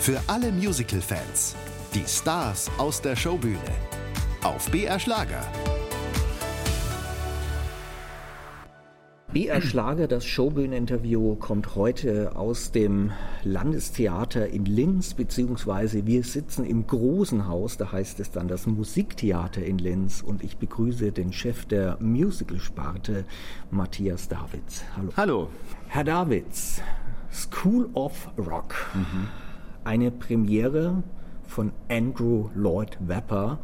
Für alle Musical-Fans. Die Stars aus der Showbühne. Auf BR Schlager. BR Schlager, das Showbühneninterview, kommt heute aus dem Landestheater in Linz, beziehungsweise wir sitzen im großen Haus, da heißt es dann das Musiktheater in Linz, und ich begrüße den Chef der Musical-Sparte, Matthias Davids. Hallo. Hallo. Herr Davids, School of Rock, eine Premiere von Andrew Lloyd Webber.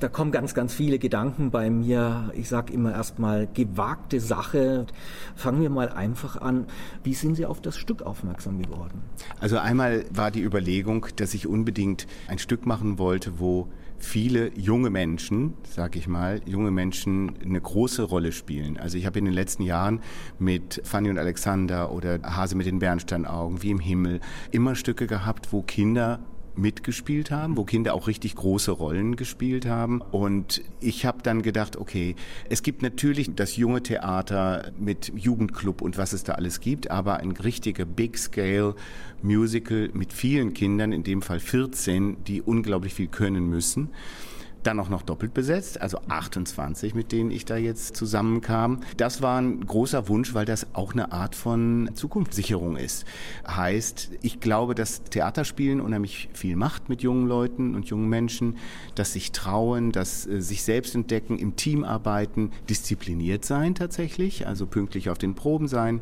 Da kommen ganz, ganz viele Gedanken bei mir. Ich sage immer erstmal gewagte Sache. Fangen wir mal einfach an. Wie sind Sie auf das Stück aufmerksam geworden? Also einmal war die Überlegung, dass ich unbedingt ein Stück machen wollte, wo viele junge Menschen, eine große Rolle spielen. Also ich habe in den letzten Jahren mit Fanny und Alexander oder Hase mit den Bernsteinaugen, Wie im Himmel, immer Stücke gehabt, wo Kinder mitgespielt haben, wo Kinder auch richtig große Rollen gespielt haben. Und ich habe dann gedacht, okay, es gibt natürlich das junge Theater mit Jugendclub und was es da alles gibt, aber ein richtiger Big-Scale-Musical mit vielen Kindern, in dem Fall 14, die unglaublich viel können müssen. Dann auch noch doppelt besetzt, also 28, mit denen ich da jetzt zusammenkam. Das war ein großer Wunsch, weil das auch eine Art von Zukunftssicherung ist. Heißt, ich glaube, dass Theaterspielen unheimlich viel macht mit jungen Leuten und jungen Menschen, dass sich trauen, dass sich selbst entdecken, im Team arbeiten, diszipliniert sein tatsächlich, also pünktlich auf den Proben sein,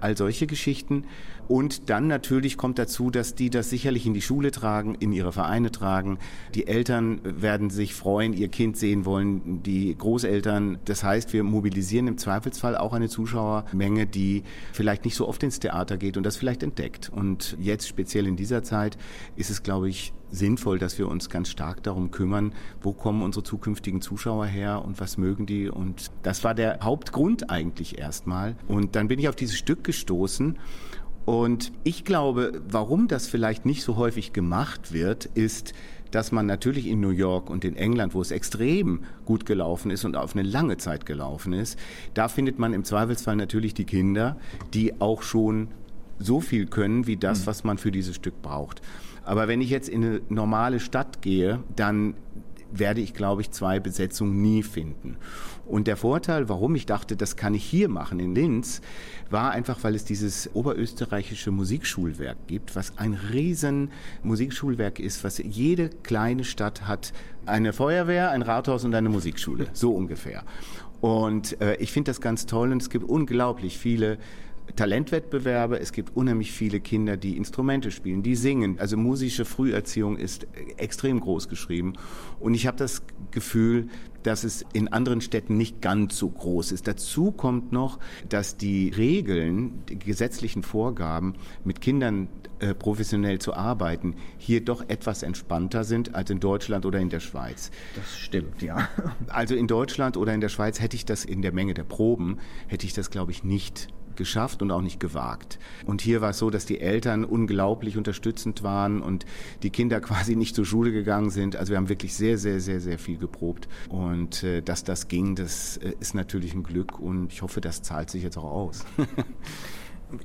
all solche Geschichten. Und dann natürlich kommt dazu, dass die das sicherlich in die Schule tragen, in ihre Vereine tragen. Die Eltern werden sich freuen, ihr Kind sehen wollen, die Großeltern. Das heißt, wir mobilisieren im Zweifelsfall auch eine Zuschauermenge, die vielleicht nicht so oft ins Theater geht und das vielleicht entdeckt. Und jetzt speziell in dieser Zeit ist es, glaube ich, sinnvoll, dass wir uns ganz stark darum kümmern, wo kommen unsere zukünftigen Zuschauer her und was mögen die. Und das war der Hauptgrund eigentlich erstmal. Und dann bin ich auf dieses Stück gestoßen. Und ich glaube, warum das vielleicht nicht so häufig gemacht wird, ist, dass man natürlich in New York und in England, wo es extrem gut gelaufen ist und auf eine lange Zeit gelaufen ist, da findet man im Zweifelsfall natürlich die Kinder, die auch schon so viel können wie das, was man für dieses Stück braucht. Aber wenn ich jetzt in eine normale Stadt gehe, dann werde ich, glaube ich, zwei Besetzungen nie finden. Und der Vorteil, warum ich dachte, das kann ich hier machen, in Linz, war einfach, weil es dieses oberösterreichische Musikschulwerk gibt, was ein riesen Musikschulwerk ist, was jede kleine Stadt hat. Eine Feuerwehr, ein Rathaus und eine Musikschule, so ungefähr. Und ich finde das ganz toll und es gibt unglaublich viele Talentwettbewerbe, es gibt unheimlich viele Kinder, die Instrumente spielen, die singen. Also musische Früherziehung ist extrem groß geschrieben. Und ich habe das Gefühl, dass es in anderen Städten nicht ganz so groß ist. Dazu kommt noch, dass die Regeln, die gesetzlichen Vorgaben, mit Kindern professionell zu arbeiten, hier doch etwas entspannter sind als in Deutschland oder in der Schweiz. Das stimmt, ja. Also in Deutschland oder in der Schweiz hätte ich das in der Menge der Proben, glaube ich, nicht geschafft und auch nicht gewagt. Und hier war es so, dass die Eltern unglaublich unterstützend waren und die Kinder quasi nicht zur Schule gegangen sind. Also wir haben wirklich sehr, sehr, sehr, sehr viel geprobt. Und dass das ging, das ist natürlich ein Glück und ich hoffe, das zahlt sich jetzt auch aus.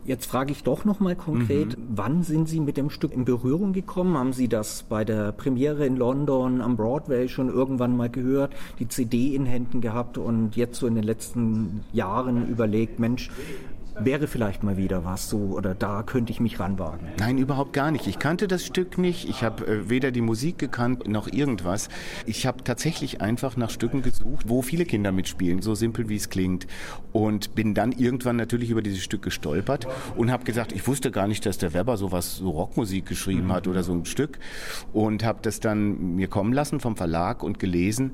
Jetzt frage ich doch nochmal konkret, wann sind Sie mit dem Stück in Berührung gekommen? Haben Sie das bei der Premiere in London am Broadway schon irgendwann mal gehört, die CD in Händen gehabt und jetzt so in den letzten Jahren überlegt, Mensch, wäre vielleicht mal wieder was so oder da könnte ich mich ranwagen? Nein, überhaupt gar nicht. Ich kannte das Stück nicht. Ich habe weder die Musik gekannt noch irgendwas. Ich habe tatsächlich einfach nach Stücken gesucht, wo viele Kinder mitspielen, so simpel wie es klingt. Und bin dann irgendwann natürlich über dieses Stück gestolpert und habe gesagt, ich wusste gar nicht, dass der Webber so Rockmusik geschrieben hat oder so ein Stück. Und habe das dann mir kommen lassen vom Verlag und gelesen.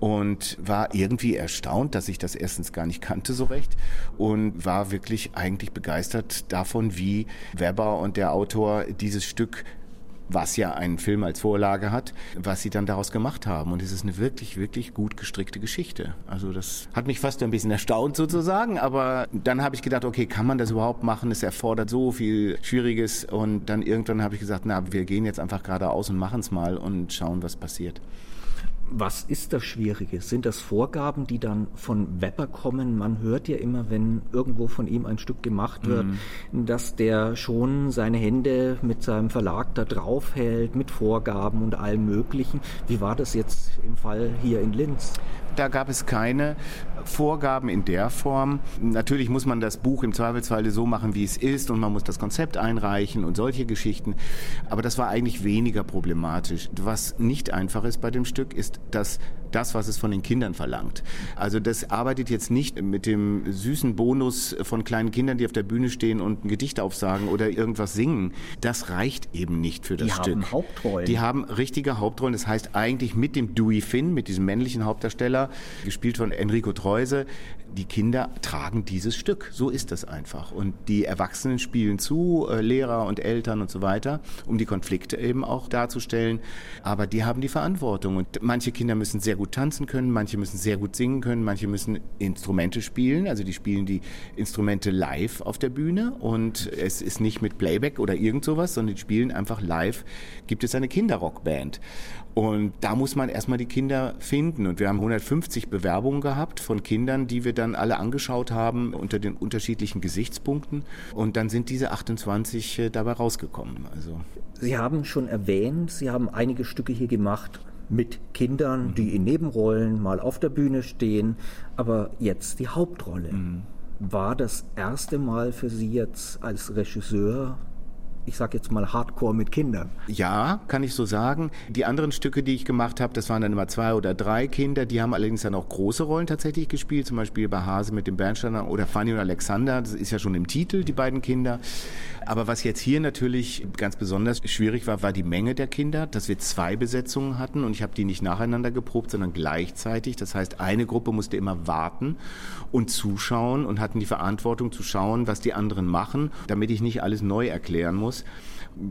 Und war irgendwie erstaunt, dass ich das erstens gar nicht kannte so recht und war wirklich eigentlich begeistert davon, wie Webber und der Autor dieses Stück, was ja einen Film als Vorlage hat, was sie dann daraus gemacht haben. Und es ist eine wirklich, wirklich gut gestrickte Geschichte. Also das hat mich fast ein bisschen erstaunt sozusagen, aber dann habe ich gedacht, okay, kann man das überhaupt machen? Es erfordert so viel Schwieriges. Und dann irgendwann habe ich gesagt, na, wir gehen jetzt einfach geradeaus und machen es mal und schauen, was passiert. Was ist das Schwierige? Sind das Vorgaben, die dann von Webber kommen? Man hört ja immer, wenn irgendwo von ihm ein Stück gemacht wird, dass der schon seine Hände mit seinem Verlag da drauf hält, mit Vorgaben und allem Möglichen. Wie war das jetzt im Fall hier in Linz? Da gab es keine Vorgaben in der Form. Natürlich muss man das Buch im Zweifelsfalle so machen, wie es ist, und man muss das Konzept einreichen und solche Geschichten. Aber das war eigentlich weniger problematisch. Was nicht einfach ist bei dem Stück, ist das, was es von den Kindern verlangt. Also das arbeitet jetzt nicht mit dem süßen Bonus von kleinen Kindern, die auf der Bühne stehen und ein Gedicht aufsagen oder irgendwas singen. Das reicht eben nicht für das Stück. Die haben Hauptrollen. Die haben richtige Hauptrollen. Das heißt eigentlich mit dem Dewey Finn, mit diesem männlichen Hauptdarsteller, gespielt von Enrico Treuse, die Kinder tragen dieses Stück. So ist das einfach. Und die Erwachsenen spielen zu, Lehrer und Eltern und so weiter, um die Konflikte eben auch darzustellen. Aber die haben die Verantwortung. Und manche Kinder müssen sehr gut tanzen können, manche müssen sehr gut singen können, manche müssen Instrumente spielen. Also die spielen die Instrumente live auf der Bühne. Und es ist nicht mit Playback oder irgend sowas, sondern die spielen einfach live. Gibt es eine Kinderrockband. Und da muss man erstmal die Kinder finden. Und wir haben 150 Bewerbungen gehabt von Kindern, die wir dann alle angeschaut haben unter den unterschiedlichen Gesichtspunkten. Und dann sind diese 28 dabei rausgekommen. Also Sie haben schon erwähnt, Sie haben einige Stücke hier gemacht mit Kindern, die in Nebenrollen mal auf der Bühne stehen. Aber jetzt die Hauptrolle. War das erste Mal für Sie jetzt als Regisseur, ich sag jetzt mal, Hardcore mit Kindern? Ja, kann ich so sagen. Die anderen Stücke, die ich gemacht habe, das waren dann immer 2 oder 3 Kinder. Die haben allerdings dann auch große Rollen tatsächlich gespielt. Zum Beispiel bei Hase mit den Bernsteinaugen oder Fanny und Alexander. Das ist ja schon im Titel, die beiden Kinder. Aber was jetzt hier natürlich ganz besonders schwierig war, war die Menge der Kinder. Dass wir 2 Besetzungen hatten und ich habe die nicht nacheinander geprobt, sondern gleichzeitig. Das heißt, eine Gruppe musste immer warten und zuschauen und hatten die Verantwortung zu schauen, was die anderen machen, damit ich nicht alles neu erklären muss.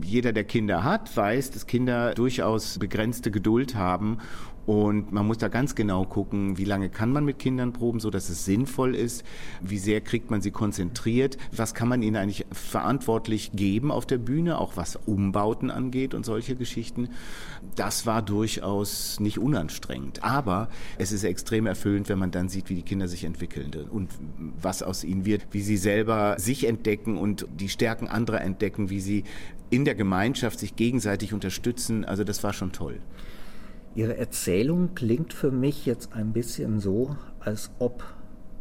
Jeder, der Kinder hat, weiß, dass Kinder durchaus begrenzte Geduld haben. Und man muss da ganz genau gucken, wie lange kann man mit Kindern proben, so dass es sinnvoll ist, wie sehr kriegt man sie konzentriert, was kann man ihnen eigentlich verantwortlich geben auf der Bühne, auch was Umbauten angeht und solche Geschichten. Das war durchaus nicht unanstrengend, aber es ist extrem erfüllend, wenn man dann sieht, wie die Kinder sich entwickeln und was aus ihnen wird, wie sie selber sich entdecken und die Stärken anderer entdecken, wie sie in der Gemeinschaft sich gegenseitig unterstützen. Also das war schon toll. Ihre Erzählung klingt für mich jetzt ein bisschen so, als ob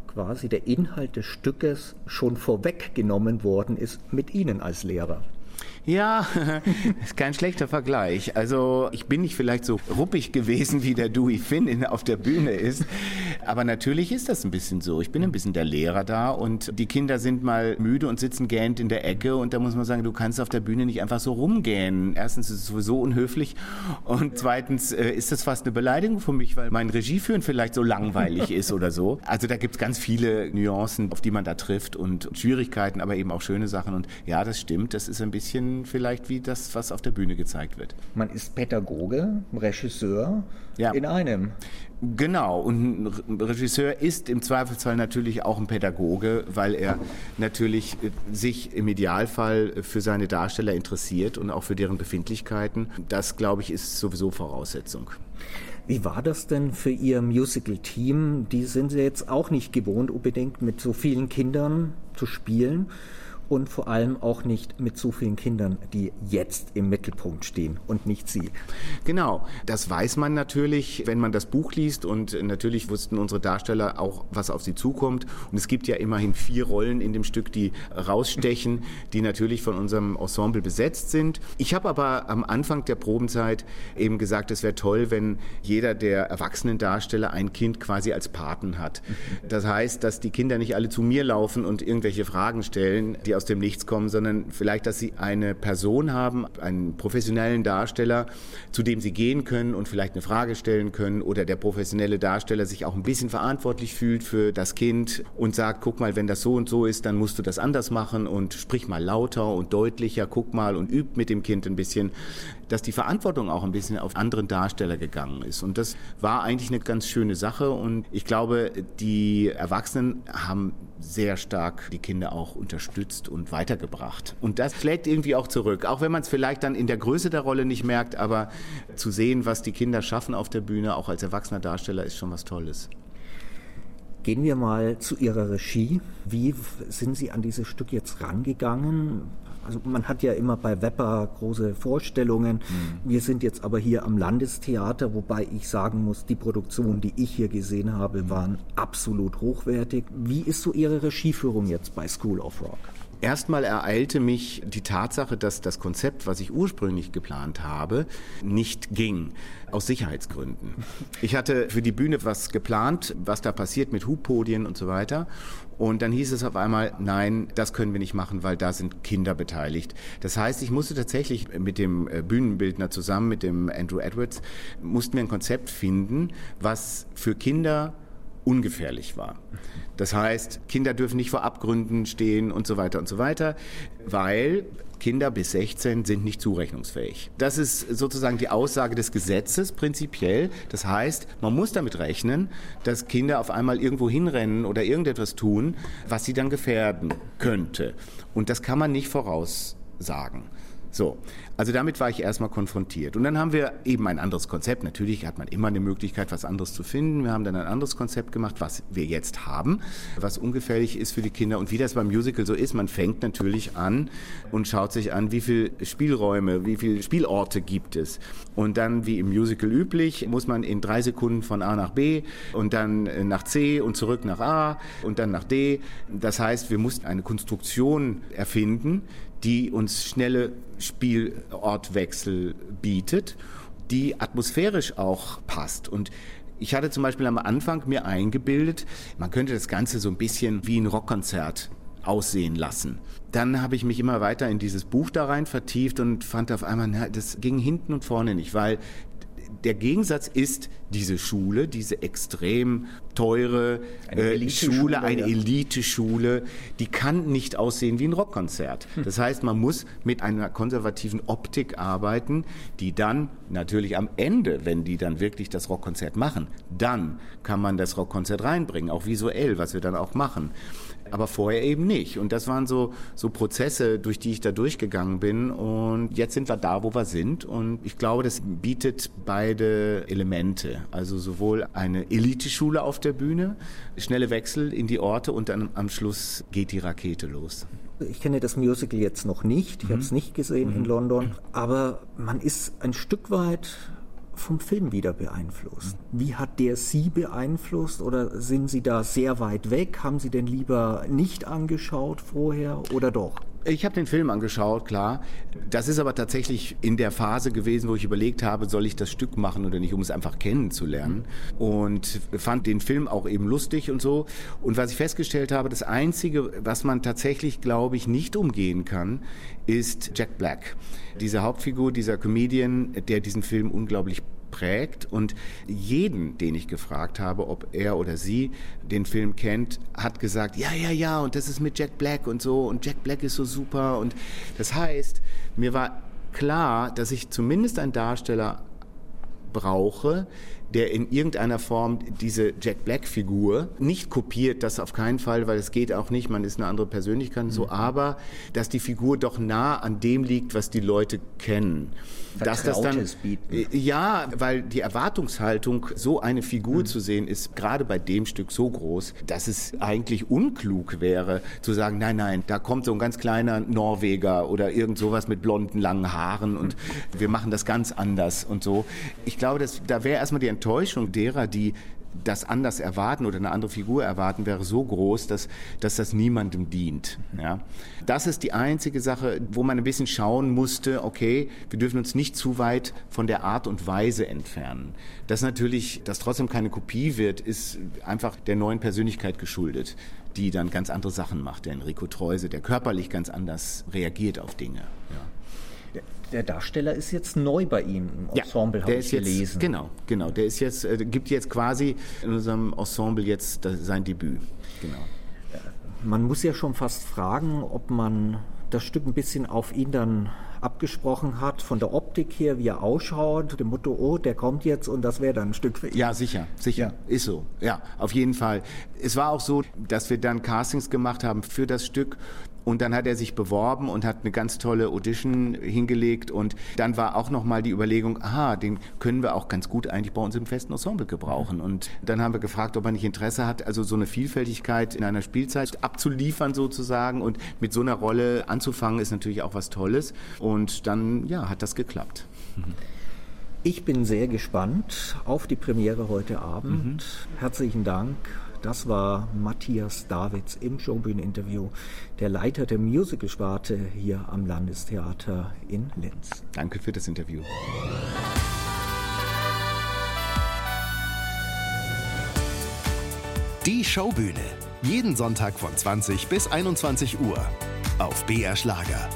quasi der Inhalt des Stückes schon vorweggenommen worden ist mit Ihnen als Lehrer. Ja, ist kein schlechter Vergleich. Also ich bin nicht vielleicht so ruppig gewesen, wie der Dewey Finn auf der Bühne ist, aber natürlich ist das ein bisschen so. Ich bin ein bisschen der Lehrer da und die Kinder sind mal müde und sitzen gähnend in der Ecke und da muss man sagen, du kannst auf der Bühne nicht einfach so rumgähnen. Erstens ist es sowieso unhöflich und zweitens ist das fast eine Beleidigung für mich, weil mein Regieführen vielleicht so langweilig ist oder so. Also da gibt es ganz viele Nuancen, auf die man da trifft und Schwierigkeiten, aber eben auch schöne Sachen und ja, das stimmt, das ist ein bisschen vielleicht wie das, was auf der Bühne gezeigt wird. Man ist Pädagoge, Regisseur in einem. Genau, und ein Regisseur ist im Zweifelsfall natürlich auch ein Pädagoge, weil er natürlich sich im Idealfall für seine Darsteller interessiert und auch für deren Befindlichkeiten. Das, glaube ich, ist sowieso Voraussetzung. Wie war das denn für Ihr Musical-Team? Die sind jetzt auch nicht gewohnt, unbedingt mit so vielen Kindern zu spielen. Und vor allem auch nicht mit so vielen Kindern, die jetzt im Mittelpunkt stehen und nicht Sie. Genau, das weiß man natürlich, wenn man das Buch liest. Und natürlich wussten unsere Darsteller auch, was auf sie zukommt. Und es gibt ja immerhin 4 Rollen in dem Stück, die rausstechen, die natürlich von unserem Ensemble besetzt sind. Ich habe aber am Anfang der Probenzeit eben gesagt, es wäre toll, wenn jeder der erwachsenen Darsteller ein Kind quasi als Paten hat. Das heißt, dass die Kinder nicht alle zu mir laufen und irgendwelche Fragen stellen, die aus dem Nichts kommen, sondern vielleicht, dass sie eine Person haben, einen professionellen Darsteller, zu dem sie gehen können und vielleicht eine Frage stellen können oder der professionelle Darsteller sich auch ein bisschen verantwortlich fühlt für das Kind und sagt, guck mal, wenn das so und so ist, dann musst du das anders machen und sprich mal lauter und deutlicher, guck mal und üb mit dem Kind ein bisschen. dass die Verantwortung auch ein bisschen auf anderen Darsteller gegangen ist. Und das war eigentlich eine ganz schöne Sache. Und ich glaube, die Erwachsenen haben sehr stark die Kinder auch unterstützt und weitergebracht. Und das schlägt irgendwie auch zurück. Auch wenn man es vielleicht dann in der Größe der Rolle nicht merkt, aber zu sehen, was die Kinder schaffen auf der Bühne, auch als erwachsener Darsteller, ist schon was Tolles. Gehen wir mal zu Ihrer Regie. Wie sind Sie an dieses Stück jetzt rangegangen? Also man hat ja immer bei Webber große Vorstellungen. Wir sind jetzt aber hier am Landestheater, wobei ich sagen muss, die Produktionen, die ich hier gesehen habe, waren absolut hochwertig. Wie ist so Ihre Regieführung jetzt bei School of Rock? Erstmal ereilte mich die Tatsache, dass das Konzept, was ich ursprünglich geplant habe, nicht ging, aus Sicherheitsgründen. Ich hatte für die Bühne was geplant, was da passiert mit Hubpodien und so weiter. Und dann hieß es auf einmal, nein, das können wir nicht machen, weil da sind Kinder beteiligt. Das heißt, ich musste tatsächlich mit dem Bühnenbildner zusammen, mit dem Andrew Edwards, mussten wir ein Konzept finden, was für Kinder ungefährlich war. Das heißt, Kinder dürfen nicht vor Abgründen stehen und so weiter, weil Kinder bis 16 sind nicht zurechnungsfähig. Das ist sozusagen die Aussage des Gesetzes prinzipiell. Das heißt, man muss damit rechnen, dass Kinder auf einmal irgendwo hinrennen oder irgendetwas tun, was sie dann gefährden könnte. Und das kann man nicht voraussagen. So, also damit war ich erstmal konfrontiert. Und dann haben wir eben ein anderes Konzept. Natürlich hat man immer eine Möglichkeit, was anderes zu finden. Wir haben dann ein anderes Konzept gemacht, was wir jetzt haben, was ungefährlich ist für die Kinder. Und wie das beim Musical so ist, man fängt natürlich an und schaut sich an, wie viele Spielräume, wie viele Spielorte gibt es. Und dann, wie im Musical üblich, muss man in 3 Sekunden von A nach B und dann nach C und zurück nach A und dann nach D. Das heißt, wir mussten eine Konstruktion erfinden, die uns schnelle Spielortwechsel bietet, die atmosphärisch auch passt. Und ich hatte zum Beispiel am Anfang mir eingebildet, man könnte das Ganze so ein bisschen wie ein Rockkonzert aussehen lassen. Dann habe ich mich immer weiter in dieses Buch da rein vertieft und fand auf einmal, na, das ging hinten und vorne nicht, weil der Gegensatz ist diese Schule, diese extrem teure Elite-Schule, die kann nicht aussehen wie ein Rockkonzert. Das heißt, man muss mit einer konservativen Optik arbeiten, die dann natürlich am Ende, wenn die dann wirklich das Rockkonzert machen, dann kann man das Rockkonzert reinbringen, auch visuell, was wir dann auch machen. Aber vorher eben nicht. Und das waren so Prozesse, durch die ich da durchgegangen bin. Und jetzt sind wir da, wo wir sind. Und ich glaube, das bietet beide Elemente. Also sowohl eine Eliteschule auf der Bühne, schnelle Wechsel in die Orte und dann am Schluss geht die Rakete los. Ich kenne das Musical jetzt noch nicht. Ich habe es nicht gesehen in London. Aber man ist ein Stück weit vom Film wieder beeinflusst. Wie hat der Sie beeinflusst oder sind Sie da sehr weit weg? Haben Sie denn lieber nicht angeschaut vorher oder doch? Ich habe den Film angeschaut, klar. Das ist aber tatsächlich in der Phase gewesen, wo ich überlegt habe, soll ich das Stück machen oder nicht, um es einfach kennenzulernen. Und fand den Film auch eben lustig und so. Und was ich festgestellt habe, das Einzige, was man tatsächlich, glaube ich, nicht umgehen kann, ist Jack Black. Diese Hauptfigur, dieser Comedian, der diesen Film unglaublich prägt. Und jeden, den ich gefragt habe, ob er oder sie den Film kennt, hat gesagt, ja, und das ist mit Jack Black und so und Jack Black ist so super. Und das heißt, mir war klar, dass ich zumindest einen Darsteller brauche, der in irgendeiner Form diese Jack Black-Figur nicht kopiert, das auf keinen Fall, weil es geht auch nicht, man ist eine andere Persönlichkeit und so, aber dass die Figur doch nah an dem liegt, was die Leute kennen. Dass das dann, ja, weil die Erwartungshaltung, so eine Figur zu sehen, ist gerade bei dem Stück so groß, dass es eigentlich unklug wäre, zu sagen, nein, da kommt so ein ganz kleiner Norweger oder irgend sowas mit blonden, langen Haaren und wir machen das ganz anders und so. Ich glaube, da wäre erstmal die Enttäuschung derer, die das anders erwarten oder eine andere Figur erwarten, wäre so groß, dass das niemandem dient. Ja? Das ist die einzige Sache, wo man ein bisschen schauen musste, okay, wir dürfen uns nicht zu weit von der Art und Weise entfernen. Dass natürlich, dass trotzdem keine Kopie wird, ist einfach der neuen Persönlichkeit geschuldet, die dann ganz andere Sachen macht. Der Enrico Treuse, der körperlich ganz anders reagiert auf Dinge. Ja. Der Darsteller ist jetzt neu bei Ihnen im Ensemble, ja, habe ich gelesen. Genau. Der ist jetzt, gibt jetzt quasi in unserem Ensemble jetzt sein Debüt. Genau. Man muss ja schon fast fragen, ob man das Stück ein bisschen auf ihn dann abgesprochen hat, von der Optik her, wie er ausschaut, dem Motto, oh, der kommt jetzt und das wäre dann ein Stück für ihn. Ja, sicher, ja. Ist so, ja, auf jeden Fall. Es war auch so, dass wir dann Castings gemacht haben für das Stück und dann hat er sich beworben und hat eine ganz tolle Audition hingelegt und dann war auch nochmal die Überlegung, den können wir auch ganz gut eigentlich bei uns im festen Ensemble gebrauchen und dann haben wir gefragt, ob er nicht Interesse hat, also so eine Vielfältigkeit in einer Spielzeit abzuliefern sozusagen und mit so einer Rolle anzufangen ist natürlich auch was Tolles und dann, ja, hat das geklappt. Ich bin sehr gespannt auf die Premiere heute Abend. Herzlichen Dank. Das war Matthias Davids im Showbühneninterview, der Leiter der Musical-Sparte hier am Landestheater in Linz. Danke für das Interview. Die Showbühne. Jeden Sonntag von 20 bis 21 Uhr auf BR Schlager.